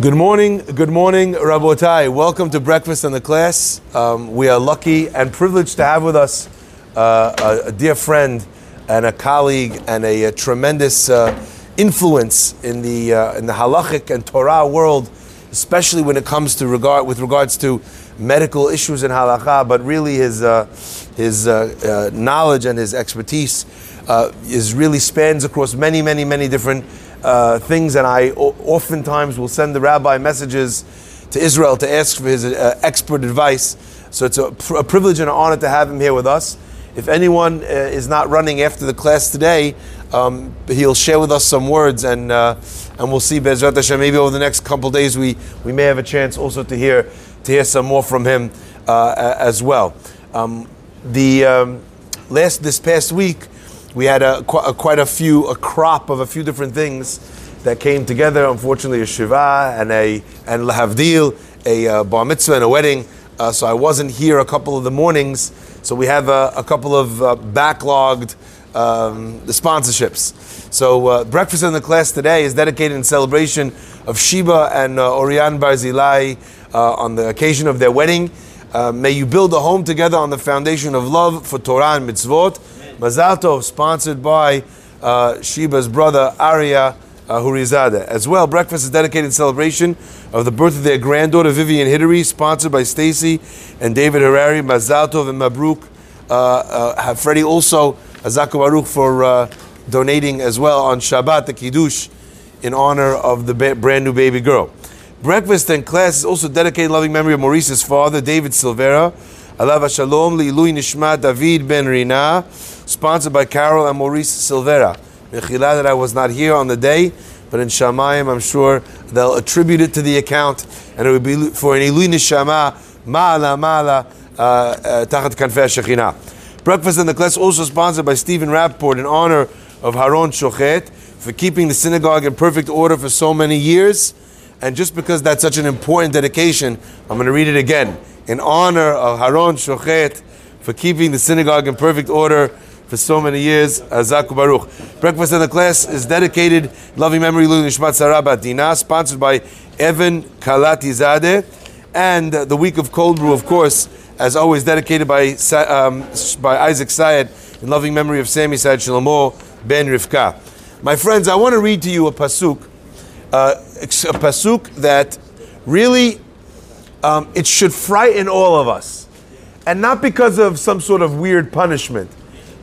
Good morning, Rabotai. Welcome to Breakfast and the Class. We are lucky and privileged to have with us a dear friend and a colleague and a tremendous influence in the halachic and Torah world, especially when it comes to regards to medical issues in halacha. But really, his knowledge and his expertise is really spans across many different things, and I oftentimes will send the rabbi messages to Israel to ask for his expert advice. So it's a privilege and an honor to have him here with us. If anyone is not running after the class today, he'll share with us some words, and we'll see, Be'ezrat Hashem, maybe over the next couple of days we may have a chance also to hear some more from him as well. This past week, we had a crop of a few different things that came together. Unfortunately, a shiva and lahavdil, a bar mitzvah and a wedding. So I wasn't here a couple of the mornings. So we have a couple of backlogged sponsorships. So Breakfast in the Class today is dedicated in celebration of Sheba and Orihan Barzilai on the occasion of their wedding. May you build a home together on the foundation of love for Torah and mitzvot. Mazal Tov, sponsored by Sheba's brother, Arya Hurizade. As well, breakfast is dedicated in celebration of the birth of their granddaughter, Vivian Hittery, sponsored by Stacy and David Harari. Mazal Tov and Mabruk. Freddie also, Hazaku Baruch, for donating as well on Shabbat, the Kiddush, in honor of the brand new baby girl. Breakfast and class is also dedicated in loving memory of Maurice's father, David Silvera. Alav Shalom, Li'ilui Nishma David Ben Rina, sponsored by Carol and Maurice Silvera. Mechila that I was not here on the day, but in Shamayim, I'm sure they'll attribute it to the account, and it would be for an Ilui Nishama, Ma'ala Ma'ala, Tachat Kanfei Shekhinah. Breakfast in the Class also sponsored by Stephen Rapport in honor of Haron Shochet for keeping the synagogue in perfect order for so many years. And just because that's such an important dedication, I'm going to read it again. In honor of Haron Shochet for keeping the synagogue in perfect order for so many years, Hazaku Baruch. Breakfast in the Class is dedicated loving memory Lulu Nishmat Sarah Bat Dina, sponsored by Evan Kalatizade, and the week of cold brew, of course, as always, dedicated by Isaac Syed in loving memory of Sami Syed Shlomo Ben Rivka. My friends, I want to read to you a pasuk that really. It should frighten all of us. And not because of some sort of weird punishment,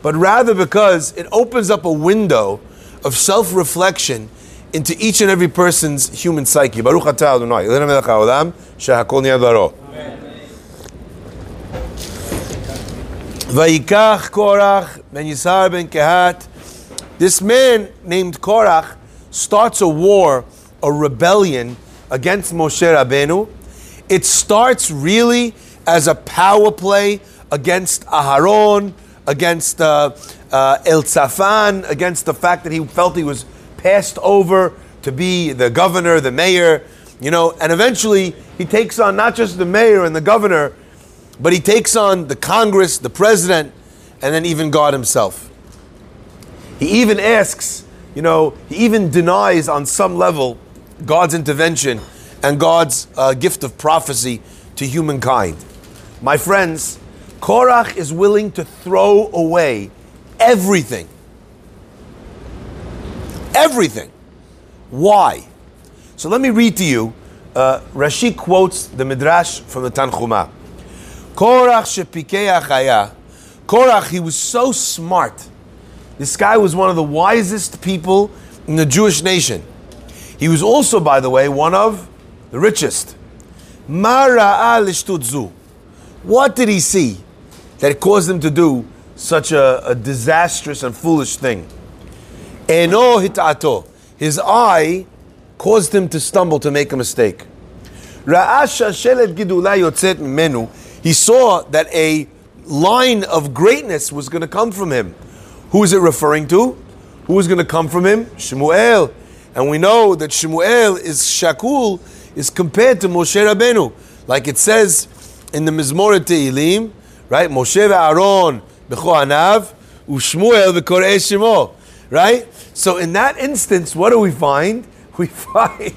but rather because it opens up a window of self-reflection into each and every person's human psyche. Baruch atah Adonai, Eloheinu melech haolam, shehakol niyeh b'dvaro. Vayikach Korach ben Yisar ben Kehat. This man named Korach starts a war, a rebellion against Moshe Rabbeinu. It starts really as a power play against Aharon, against El Tzafan, against the fact that he felt he was passed over to be the governor, the mayor, and eventually he takes on not just the mayor and the governor, but he takes on the Congress, the president, and then even God himself. He even asks, he even denies on some level God's intervention and God's gift of prophecy to humankind. My friends, Korach is willing to throw away everything. Everything. Why? So let me read to you. Rashi quotes the Midrash from the Tanchuma. Korach shepikei achaya. Korach, he was so smart. This guy was one of the wisest people in the Jewish nation. He was also, by the way, one of the richest. What did he see that caused him to do such a disastrous and foolish thing? His eye caused him to stumble, to make a mistake. He saw that a line of greatness was going to come from him. Who is it referring to? Who is going to come from him? Shemuel. And we know that Shemuel is Shakul, is compared to Moshe Rabbeinu. Like it says in the Mizmor Te'ilim, right? Moshe ve'Aaron b'choanav, u'Shmuel v'korei shemo, right? So in that instance, what do we find? We find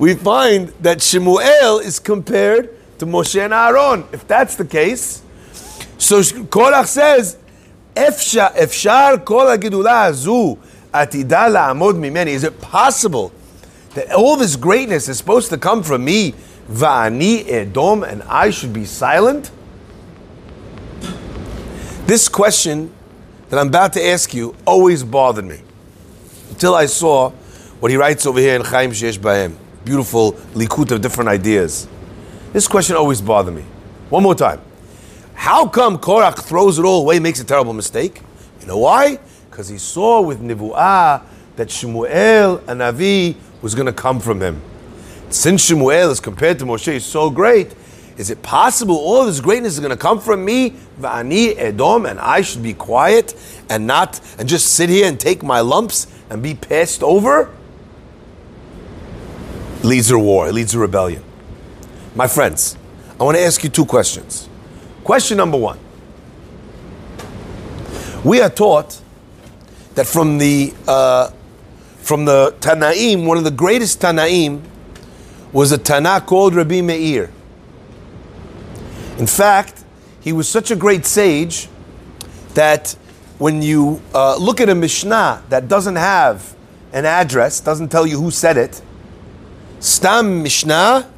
we find that Shemuel is compared to Moshe and Aaron. If that's the case, so Korach says, Efshar kol ha'gedulah hazu atida la'amod mimeni. Is it possible that all this greatness is supposed to come from me, va'ani edom, and I should be silent? This question that I'm about to ask you always bothered me until I saw what he writes over here in Chaim Sheesh Bahem. Beautiful likut of different ideas. This question always bothered me. One more time. How come Korach throws it all away, makes a terrible mistake? You know why? Because he saw with Nivu'ah that Shemuel, a Navi, was going to come from him. Since Shemuel is compared to Moshe, he's so great, is it possible all this greatness is going to come from me, Va'ani Edom, and I should be quiet and not, and just sit here and take my lumps and be passed over? It leads to war, it leads to rebellion. My friends, I want to ask you two questions. Question number one. We are taught that from the Tanaim, one of the greatest Tanaim was a Tana called Rabbi Meir. In fact, he was such a great sage that when you look at a Mishnah that doesn't have an address, doesn't tell you who said it, Stam Mishnah,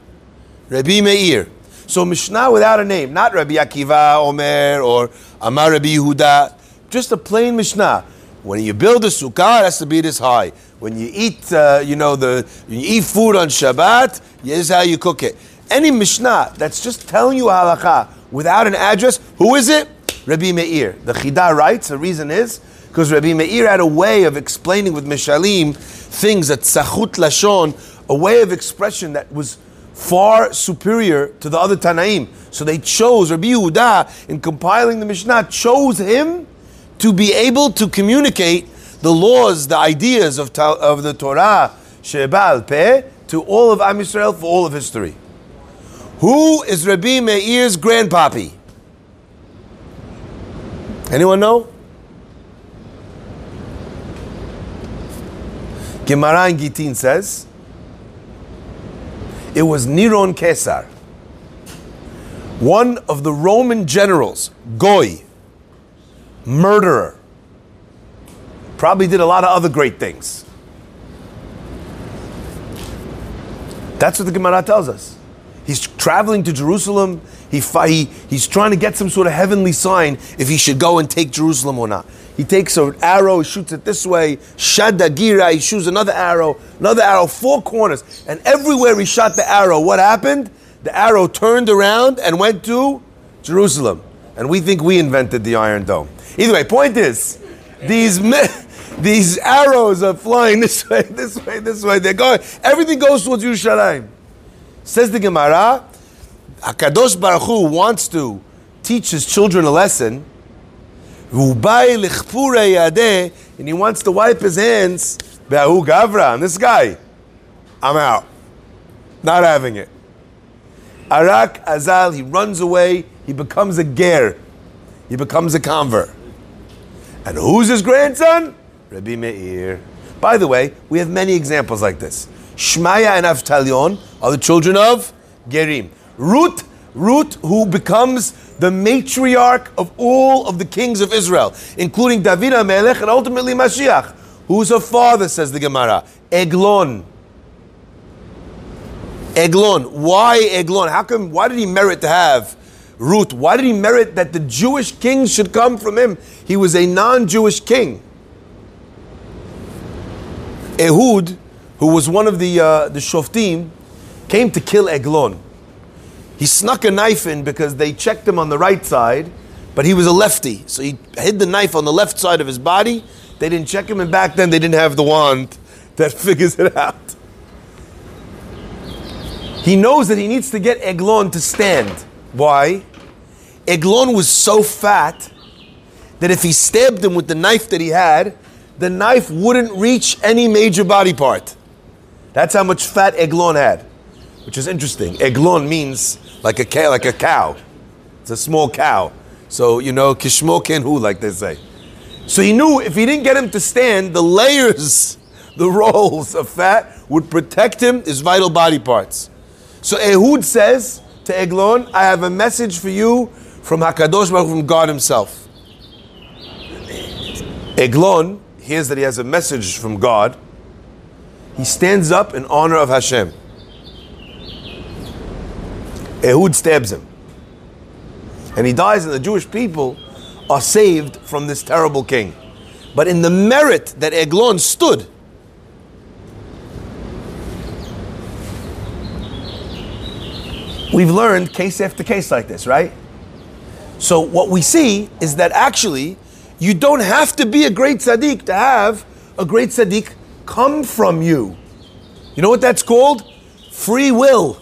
Rabbi Meir. So Mishnah without a name, not Rabbi Akiva, Omer, or Amar Rabbi Yehuda, just a plain Mishnah. When you build a sukkah, it has to be this high. When you eat, when you eat food on Shabbat, this is how you cook it. Any Mishnah that's just telling you halakha without an address, who is it? Rabbi Meir. The Chida writes, the reason is because Rabbi Meir had a way of explaining with Mishalim things that Tzachut Lashon, a way of expression that was far superior to the other Tanaim. So they chose, Rabbi Yehuda, in compiling the Mishnah, chose him to be able to communicate the laws, the ideas of the Torah, Sheba al Peh, to all of Am Yisrael for all of history. Who is Rabbi Meir's grandpappy? Anyone know? Gemara in Gitin says, it was Neron Caesar, one of the Roman generals, Goy, murderer. Probably did a lot of other great things. That's what the Gemara tells us. He's traveling to Jerusalem. He's trying to get some sort of heavenly sign if he should go and take Jerusalem or not. He takes an arrow, shoots it this way, Shadagira, he shoots another arrow, four corners. And everywhere he shot the arrow, what happened? The arrow turned around and went to Jerusalem. And we think we invented the Iron Dome. Either way, point is, these arrows are flying this way, this way, this way. They're going, everything goes towards Yerushalayim. Says the Gemara, HaKadosh Baruch Hu wants to teach his children a lesson, and he wants to wipe his hands, and this guy, I'm out. Not having it. Arak Azal, he runs away, he becomes a ger. He becomes a convert. And who's his grandson? Rabbi Meir. By the way, we have many examples like this. Shmaya and Avtalion are the children of Gerim. Ruth, who becomes the matriarch of all of the kings of Israel, including David HaMelech and ultimately Mashiach. Who's her father, says the Gemara? Eglon. Why Eglon? Why did he merit to have Ruth? Why did he merit that the Jewish king should come from him? He was a non-Jewish king. Ehud, who was one of the Shoftim, came to kill Eglon. He snuck a knife in because they checked him on the right side, but he was a lefty. So he hid the knife on the left side of his body. They didn't check him, and back then they didn't have the wand that figures it out. He knows that he needs to get Eglon to stand. Why? Eglon was so fat that if he stabbed him with the knife that he had, the knife wouldn't reach any major body part. That's how much fat Eglon had. Which is interesting. Eglon means like a cow. It's a small cow. So, kishmo kenhu, like they say. So he knew if he didn't get him to stand, the rolls of fat would protect him, his vital body parts. So Ehud says to Eglon, I have a message for you from HaKadosh Baruch Hu, from God himself. Eglon hears that he has a message from God. He stands up in honor of Hashem. Ehud stabs him. And he dies, and the Jewish people are saved from this terrible king. But in the merit that Eglon stood, we've learned case after case like this, right? So what we see is that actually, you don't have to be a great tzaddik to have a great tzaddik come from you. You know what that's called? Free will.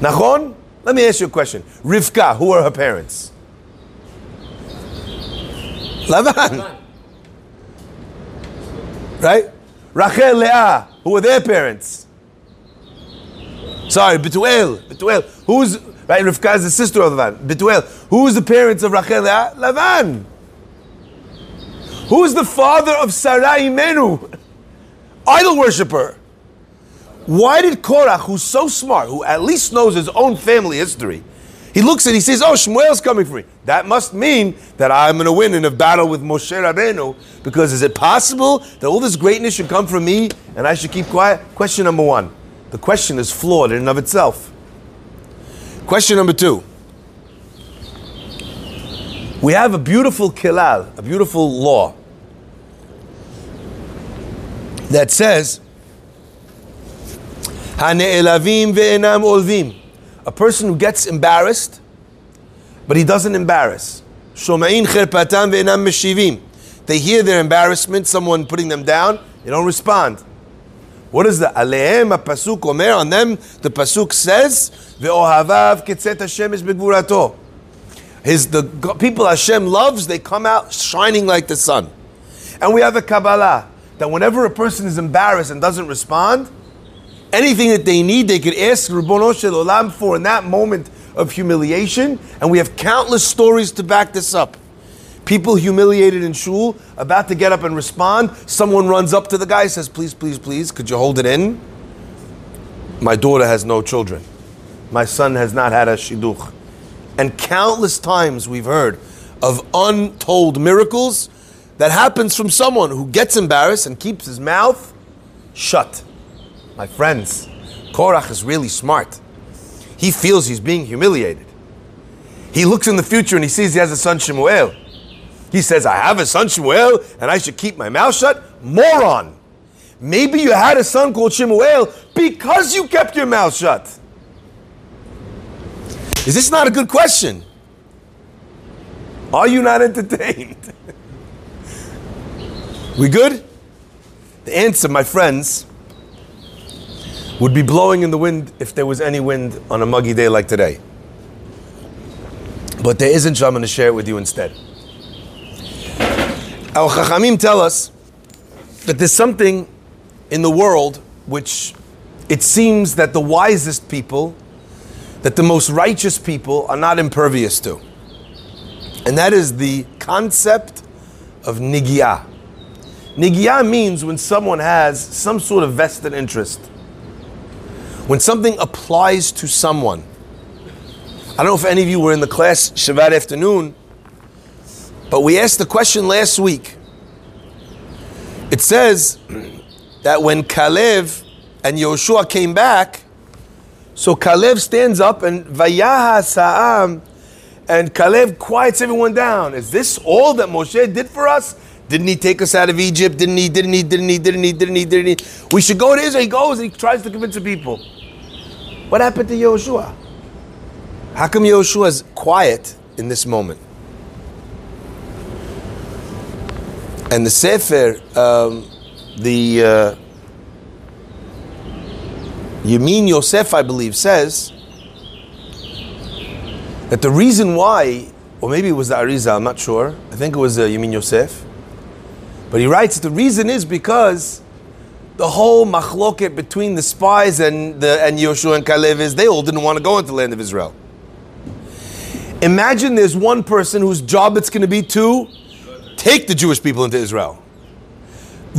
Nachon? Let me ask you a question. Rivka, who are her parents? Lavan. Right? Rachel, Leah, who are their parents? Sorry, Betuel. Who's, right, Rivka is the sister of Lavan. Betuel. Who's the parents of Rachel, Leah? Lavan. Who's the father of Sarai Imenu? Idol worshiper. Why did Korach, who's so smart, who at least knows his own family history, he looks and he says, oh, Shemuel's coming for me. That must mean that I'm going to win in a battle with Moshe Rabbeinu, because is it possible that all this greatness should come from me and I should keep quiet? Question number one. The question is flawed in and of itself. Question number two. We have a beautiful kilal, a beautiful law that says, Hane'elavim ve'enam olvim. A person who gets embarrassed, but he doesn't embarrass. Shoma'in cherpatam ve'enam meshivim. They hear their embarrassment, someone putting them down, they don't respond. What is the aleim pasuk omer? On them, the pasuk says, ve'ohavav ketzet Hashem es begvurato. The people Hashem loves, they come out shining like the sun. And we have a Kabbalah, that whenever a person is embarrassed and doesn't respond, anything that they need, they could ask Ribono Shel Olam for in that moment of humiliation. And we have countless stories to back this up. People humiliated in shul, about to get up and respond. Someone runs up to the guy, says, please, please, please, could you hold it in? My daughter has no children. My son has not had a shidduch. And countless times we've heard of untold miracles that happens from someone who gets embarrassed and keeps his mouth shut. My friends, Korach is really smart. He feels he's being humiliated. He looks in the future and he sees he has a son, Shemuel. He says, I have a son, Shemuel, and I should keep my mouth shut? Moron! Maybe you had a son called Shemuel because you kept your mouth shut. Is this not a good question? Are you not entertained? We good? The answer, my friends, would be blowing in the wind if there was any wind on a muggy day like today. But there isn't, so I'm going to share it with you instead. Our Chachamim tell us that there's something in the world which it seems that the wisest people, that the most righteous people are not impervious to. And that is the concept of nigiyah. Nigiyah means when someone has some sort of vested interest. When something applies to someone. I don't know if any of you were in the class Shabbat afternoon, but we asked the question last week. It says that when Kalev and Yehoshua came back, so Kalev stands up and Vayaha Sa'am, and Kalev quiets everyone down. Is this all that Moshe did for us? Didn't he take us out of Egypt? Didn't he? We should go to Israel. He goes and he tries to convince the people. What happened to Yehoshua? How come Yehoshua is quiet in this moment? And the Sefer, Yamin Yosef, I believe, says that the reason why, or maybe it was the Arizal, I'm not sure. I think it was Yamin Yosef. But he writes that the reason is because the whole machloket between the spies and Yehoshua and Kalev is they all didn't want to go into the land of Israel. Imagine there's one person whose job it's going to be to take the Jewish people into Israel.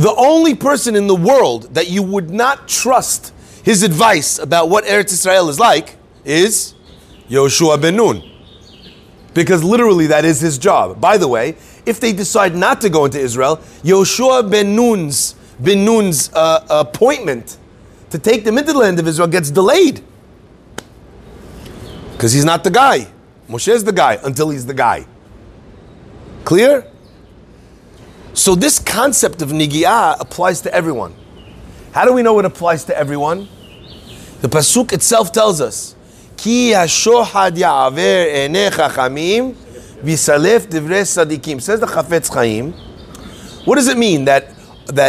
The only person in the world that you would not trust his advice about what Eretz Israel is like is Yehoshua Bin Nun. Because literally that is his job. By the way, if they decide not to go into Israel, Yehoshua Bin Nun's appointment to take them into the land of Israel gets delayed. Because he's not the guy. Moshe's the guy until he's the guy. Clear? So this concept of Nigiah applies to everyone. How do we know it applies to everyone? The Pasuk itself tells us, Ki hashohad ya'aver enei chachamim v'yisalef divrei tzadikim. Says the Chafetz Chaim. What does it mean that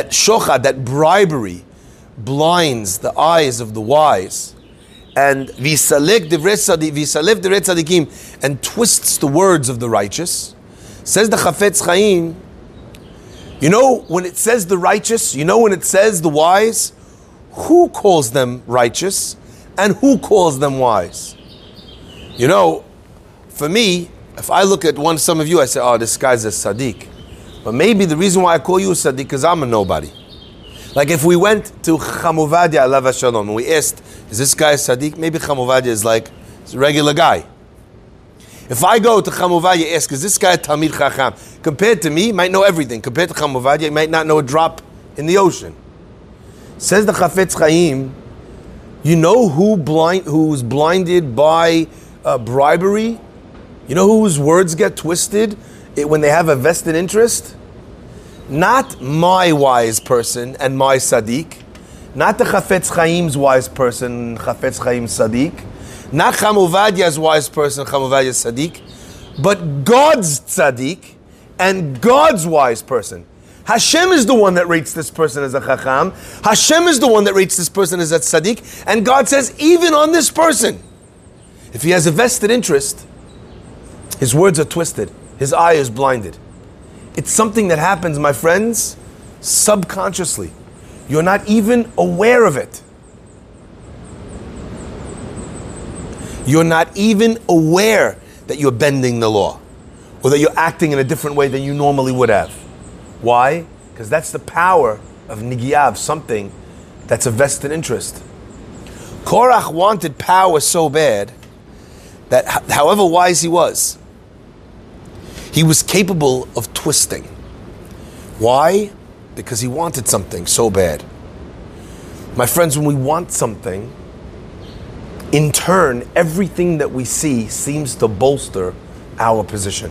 shochad, that bribery, blinds the eyes of the wise, and v'yisalef divrei tzadikim, and twists the words of the righteous? Says the Chafetz Chaim. You know when it says the righteous, you know when it says the wise, who calls them righteous? And who calls them wise? You know, for me, if I look at some of you, I say, oh, this guy's a tzaddik. But maybe the reason why I call you a tzaddik is I'm a nobody. Like if we went to Chamuvadia, alav hashalom, and we asked, is this guy a tzaddik? Maybe Chamuvadia is like, it's a regular guy. If I go to Chamuvadia, ask, is this guy a Tamid Chacham? Compared to me, he might know everything. Compared to Chamuvadia, he might not know a drop in the ocean. Says the Chafetz Chaim, you know who's blinded by bribery? You know whose words get twisted when they have a vested interest? Not my wise person and my tzaddik. Not the Chafetz Chaim's wise person, Chafetz Chaim's tzaddik. Not Chamuvadia's wise person, Chamuvadia's tzaddik. But God's tzaddik and God's wise person. Hashem is the one that rates this person as a chacham. Hashem is the one that rates this person as a tzaddik. And God says, even on this person, if he has a vested interest, his words are twisted. His eye is blinded. It's something that happens, my friends, subconsciously. You're not even aware of it. You're not even aware that you're bending the law or that you're acting in a different way than you normally would have. Why? Because that's the power of Nigiah, something that's a vested interest. Korach wanted power so bad that however wise he was capable of twisting. Why? Because he wanted something so bad. My friends, when we want something, in turn, everything that we see seems to bolster our position.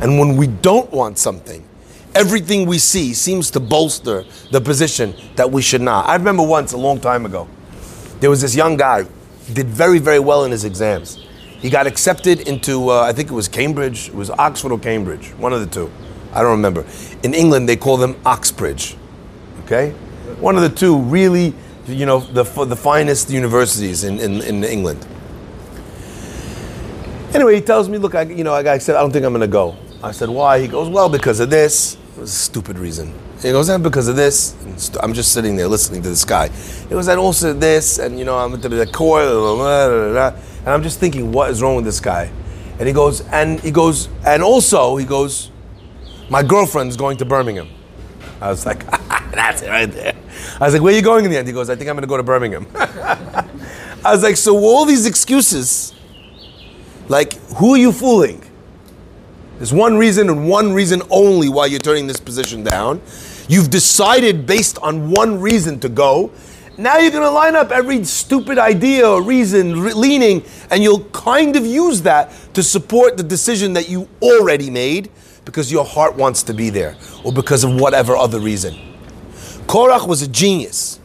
And when we don't want something, everything we see seems to bolster the position that we should not. I remember once, a long time ago, there was this young guy, did very, very well in his exams. He got accepted into, I think it was Cambridge, it was Oxford or Cambridge, one of the two. I don't remember. In England, they call them Oxbridge, okay? One of the two really, you know, the finest universities in England. Anyway, he tells me, look, I got accepted, I don't think I'm going to go. I said, why? He goes, well, because of this. It was a stupid reason. He goes, and because of this. I'm just sitting there listening to this guy. It was that also this, and you know, I'm at the core, and I'm just thinking, what is wrong with this guy? And he goes, my girlfriend's going to Birmingham. I was like, that's it right there. I was like, where are you going in the end? He goes, I think I'm going to go to Birmingham. I was like, so all these excuses, like, who are you fooling? There's one reason and one reason only why you're turning this position down. You've decided based on one reason to go. Now you're going to line up every stupid idea or reason, leaning, and you'll kind of use that to support the decision that you already made because your heart wants to be there or because of whatever other reason. Korach was a genius.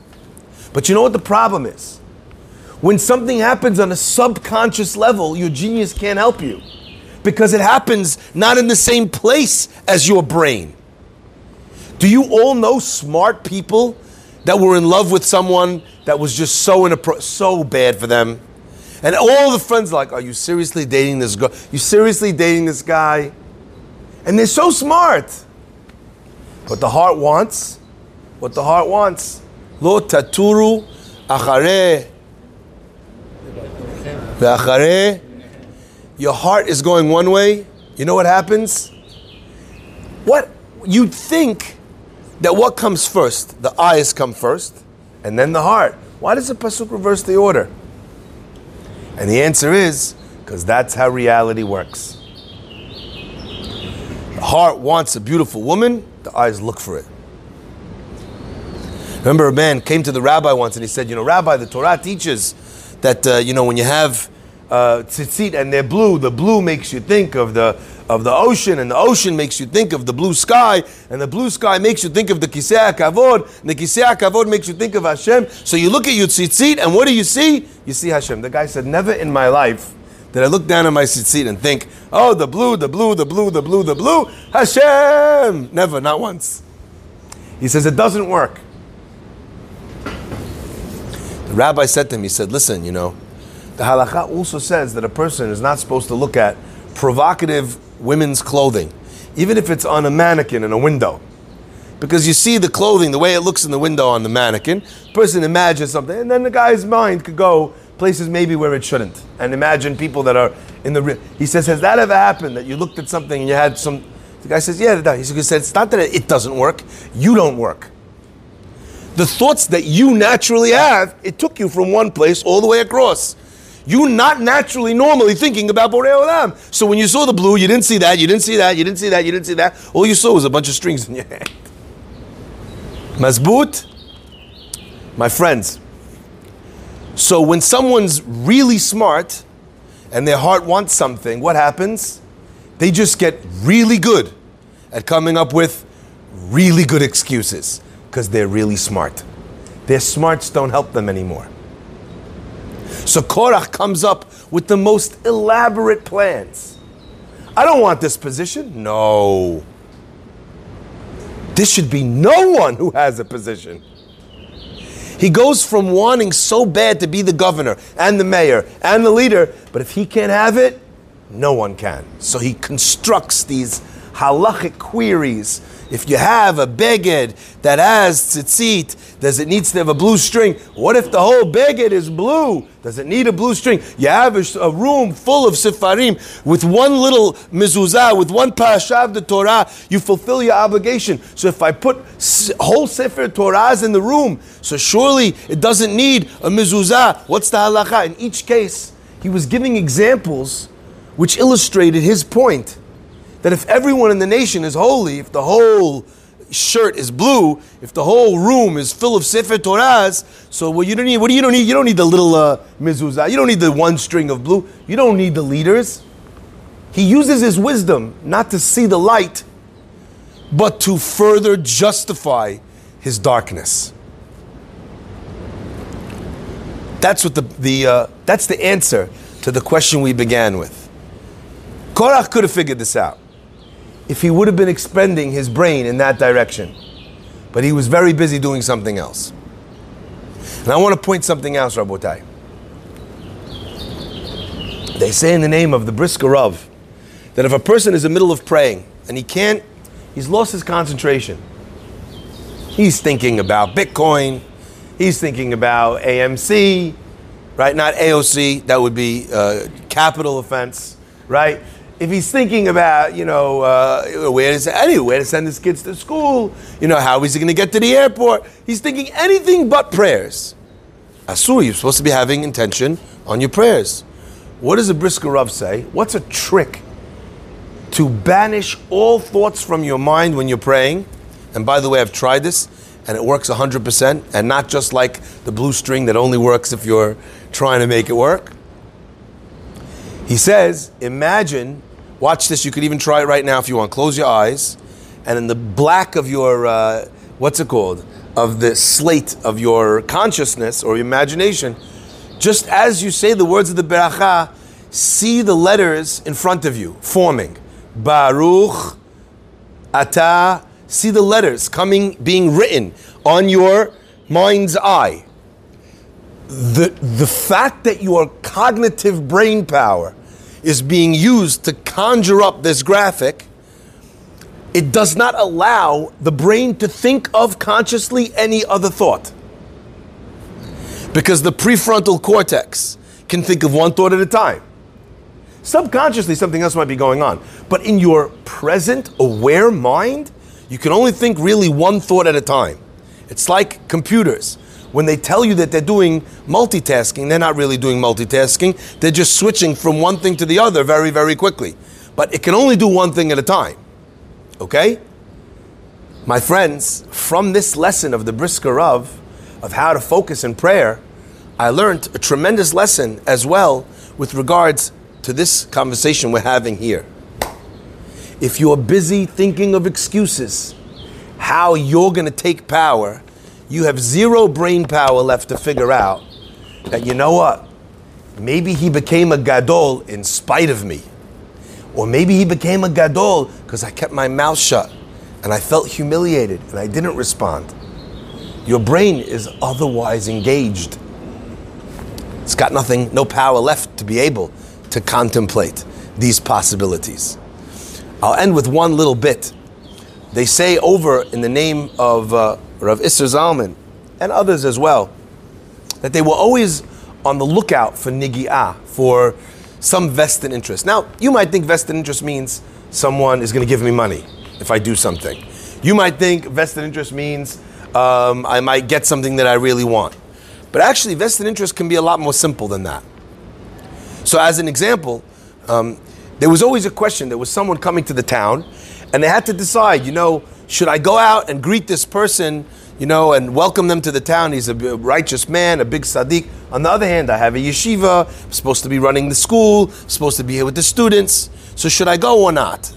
But you know what the problem is? When something happens on a subconscious level, your genius can't help you. Because it happens not in the same place as your brain. Do you all know smart people that were in love with someone that was just so bad for them? And all the friends are like, are you seriously dating this girl? You seriously dating this guy? And they're so smart. But the heart wants, what the heart wants. Lo taturu achareh. Ve'achareh. Your heart is going one way. You know what happens? What you'd think that what comes first? The eyes come first, and then the heart. Why does the pasuk reverse the order? And the answer is, because that's how reality works. The heart wants a beautiful woman, the eyes look for it. Remember, a man came to the rabbi once and he said, you know, Rabbi, the Torah teaches that, you know, when you have tzitzit and they're blue, the blue makes you think of the ocean, and the ocean makes you think of the blue sky, and the blue sky makes you think of the kisei hakavod, and the kisei hakavod makes you think of Hashem. So you look at your tzitzit, and what do you see? You see Hashem. The guy said, never in my life did I look down at my tzitzit and think, oh, the blue, the blue, the blue, the blue, the blue, Hashem. Never, not once. He says, it doesn't work. The rabbi said to him, he said, listen, you know, the halakha also says that a person is not supposed to look at provocative women's clothing, even if it's on a mannequin in a window. Because you see the clothing, the way it looks in the window on the mannequin, the person imagines something, and then the guy's mind could go places maybe where it shouldn't, and imagine people that are in the... He says, has that ever happened, that you looked at something and you had some... The guy says, yeah. He said, it's not that it doesn't work, you don't work. The thoughts that you naturally have, it took you from one place all the way across. You're not naturally, normally thinking about Borei Olam. So when you saw the blue, you didn't see that, you didn't see that, you didn't see that, you didn't see that. All you saw was a bunch of strings in your hand. Mazbut, my friends. So when someone's really smart and their heart wants something, what happens? They just get really good at coming up with really good excuses. Because they're really smart. Their smarts don't help them anymore. So Korach comes up with the most elaborate plans. I don't want this position. No. This should be no one who has a position. He goes from wanting so bad to be the governor and the mayor and the leader, but if he can't have it, no one can. So he constructs these halachic queries. If you have a beged that has tzitzit, does it need to have a blue string? What if the whole beged is blue? Does it need a blue string? You have a room full of sefarim with one little mezuzah, with one parasha of the Torah, you fulfill your obligation. So if I put whole sefer Torahs in the room, so surely it doesn't need a mezuzah. What's the halakha? In each case, he was giving examples which illustrated his point. That if everyone in the nation is holy, if the whole shirt is blue, if the whole room is full of Sefer Torahs, so what do you need? You don't need the little mezuzah. You don't need the one string of blue. You don't need the leaders. He uses his wisdom not to see the light, but to further justify his darkness. That's what that's the answer to the question we began with. Korach could have figured this out if he would have been expending his brain in that direction. But he was very busy doing something else. And I want to point something else, Rabotai. They say in the name of the Brisker Rav that if a person is in the middle of praying and he's lost his concentration. He's thinking about Bitcoin. He's thinking about AMC, right? Not AOC. That would be capital offense, right? If he's thinking about, you know, where to send his kids to school, you know, how is he going to get to the airport? He's thinking anything but prayers. Asur, you're supposed to be having intention on your prayers. What does the Brisker Rav say? What's a trick to banish all thoughts from your mind when you're praying? And by the way, I've tried this, and it works 100%, and not just like the blue string that only works if you're trying to make it work. He says, imagine, watch this, you could even try it right now if you want. Close your eyes, and in the black of your, of the slate of your consciousness or imagination, just as you say the words of the Beracha, see the letters in front of you, forming. Baruch, Atah, see the letters coming, being written on your mind's eye. The fact that your cognitive brain power is being used to conjure up this graphic, it does not allow the brain to think of consciously any other thought. Because the prefrontal cortex can think of one thought at a time. Subconsciously, something else might be going on. But in your present, aware mind, You can only think really one thought at a time. It's like computers. When they tell you that they're doing multitasking, they're not really doing multitasking. They're just switching from one thing to the other very, very quickly. But it can only do one thing at a time. Okay? My friends, from this lesson of the Brisker Rav, of how to focus in prayer, I learned a tremendous lesson as well with regards to this conversation we're having here. If you're busy thinking of excuses, how you're going to take power, you have zero brain power left to figure out that, you know what, maybe he became a gadol in spite of me. Or maybe he became a gadol because I kept my mouth shut and I felt humiliated and I didn't respond. Your brain is otherwise engaged. It's got nothing, no power left to be able to contemplate these possibilities. I'll end with one little bit. They say over in the name of Rav Isser Zalman and others as well, that they were always on the lookout for nigi'ah, for some vested interest. Now, you might think vested interest means someone is going to give me money if I do something. You might think vested interest means I might get something that I really want. But actually, vested interest can be a lot more simple than that. So as an example, there was always a question. There was someone coming to the town, and they had to decide, you know, should I go out and greet this person, you know, and welcome them to the town? He's a righteous man, a big tzaddik. On the other hand, I have a yeshiva. I'm supposed to be running the school. I'm supposed to be here with the students. So should I go or not?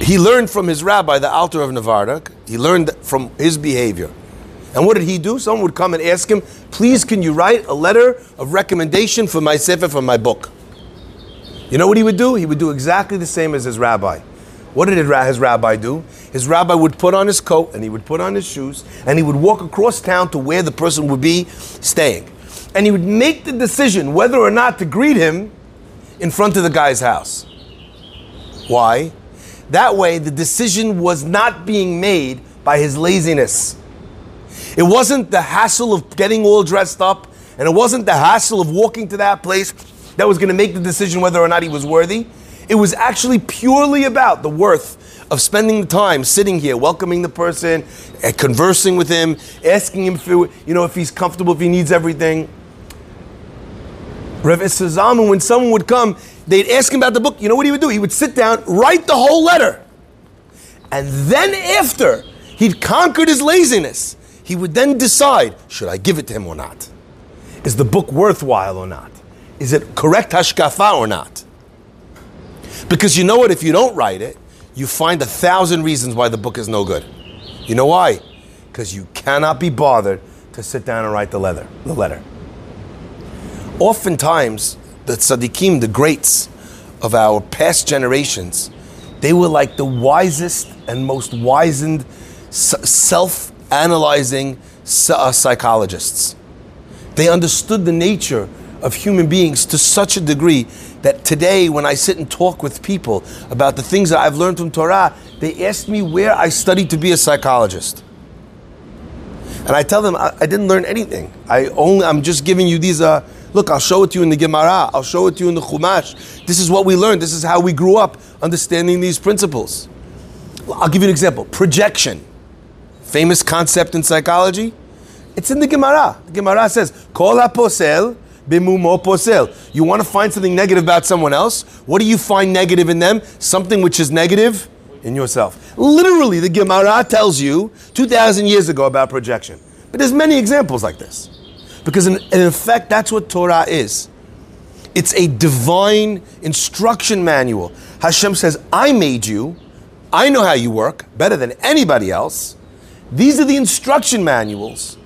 He learned from his rabbi, the Alter of Nevardok. He learned from his behavior. And what did he do? Someone would come and ask him, please can you write a letter of recommendation for my sefer, for my book? You know what he would do? He would do exactly the same as his rabbi. What did his rabbi do? His rabbi would put on his coat and he would put on his shoes and he would walk across town to where the person would be staying. And he would make the decision whether or not to greet him in front of the guy's house. Why? That way the decision was not being made by his laziness. It wasn't the hassle of getting all dressed up, and it wasn't the hassle of walking to that place that was going to make the decision whether or not he was worthy. It was actually purely about the worth of spending the time sitting here, welcoming the person, conversing with him, asking him through, you know, if he's comfortable, if he needs everything. Rav Isser Zalman, when someone would come, they'd ask him about the book. You know what he would do? He would sit down, write the whole letter. And then after he'd conquered his laziness, he would then decide, should I give it to him or not? Is the book worthwhile or not? Is it correct hashkafa or not? Because you know what? If you don't write it, you find 1,000 reasons why the book is no good. You know why? Because you cannot be bothered to sit down and write the letter. Oftentimes, the tzaddikim, the greats of our past generations, they were like the wisest and most wizened self-analyzing psychologists. They understood the nature of human beings to such a degree that today when I sit and talk with people about the things that I've learned from Torah, they ask me where I studied to be a psychologist. And I tell them, I didn't learn anything. I'm just giving you these, look, I'll show it to you in the Gemara, I'll show it to you in the Chumash. This is what we learned, this is how we grew up, understanding these principles. I'll give you an example, projection. Famous concept in psychology. It's in the Gemara. The Gemara says, Kol ha-posel bimumo posel. You want to find something negative about someone else? What do you find negative in them? Something which is negative in yourself. Literally, the Gemara tells you 2,000 years ago about projection. But there's many examples like this. Because in effect, that's what Torah is. It's a divine instruction manual. Hashem says, I made you. I know how you work better than anybody else. These are the instruction manuals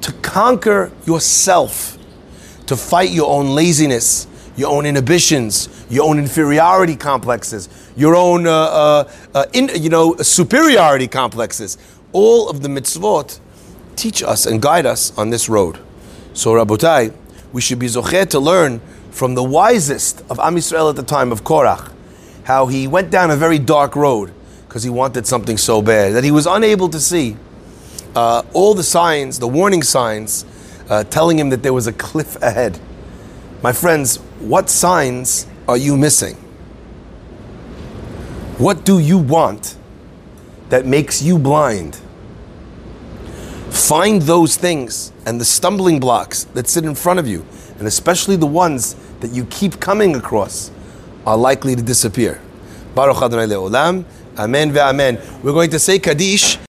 to conquer yourself, to fight your own laziness, your own inhibitions, your own inferiority complexes, your own superiority complexes. All of the mitzvot teach us and guide us on this road. So Rabotai, we should be zocher to learn from the wisest of Am Yisrael at the time, of Korach, how he went down a very dark road because he wanted something so bad that he was unable to see all the signs, the warning signs, telling him that there was a cliff ahead. My friends, what signs are you missing? What do you want that makes you blind. Find those things and the stumbling blocks that sit in front of you, and especially the ones that you keep coming across, are likely to disappear. Baruch Adonai Le'olam. Amen ve'amen. We're going to say Kaddish.